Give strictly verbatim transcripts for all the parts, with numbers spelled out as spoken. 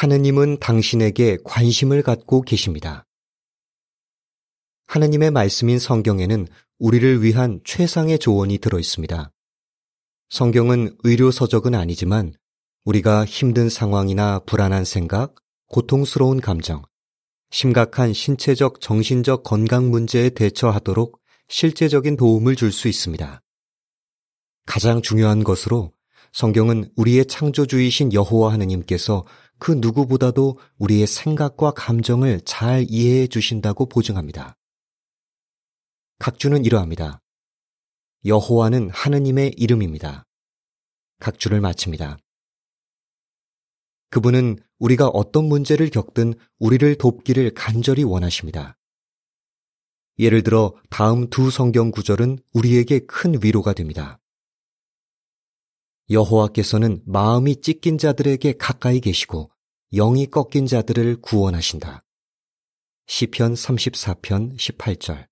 하느님은 당신에게 관심을 갖고 계십니다. 하느님의 말씀인 성경에는 우리를 위한 최상의 조언이 들어 있습니다. 성경은 의료서적은 아니지만 우리가 힘든 상황이나 불안한 생각, 고통스러운 감정, 심각한 신체적, 정신적 건강 문제에 대처하도록 실제적인 도움을 줄 수 있습니다. 가장 중요한 것으로 성경은 우리의 창조주이신 여호와 하느님께서 그 누구보다도 우리의 생각과 감정을 잘 이해해 주신다고 보증합니다. 각주는 이러합니다. 여호와는 하느님의 이름입니다. 각주를 마칩니다. 그분은 우리가 어떤 문제를 겪든 우리를 돕기를 간절히 원하십니다. 예를 들어 다음 두 성경 구절은 우리에게 큰 위로가 됩니다. 여호와께서는 마음이 찢긴 자들에게 가까이 계시고 영이 꺾인 자들을 구원하신다. 시편 삼십사 편 십팔 절.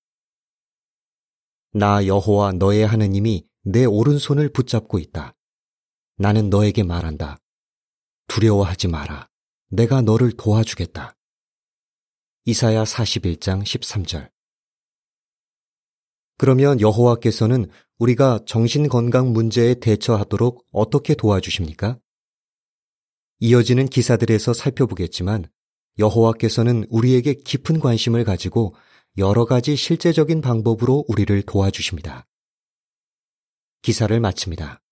나 여호와 너의 하느님이 내 오른손을 붙잡고 있다. 나는 너에게 말한다. 두려워하지 마라. 내가 너를 도와주겠다. 이사야 사십일 장 십삼 절. 그러면 여호와께서는 우리가 정신건강 문제에 대처하도록 어떻게 도와주십니까? 이어지는 기사들에서 살펴보겠지만 여호와께서는 우리에게 깊은 관심을 가지고 여러 가지 실제적인 방법으로 우리를 도와주십니다. 기사를 마칩니다.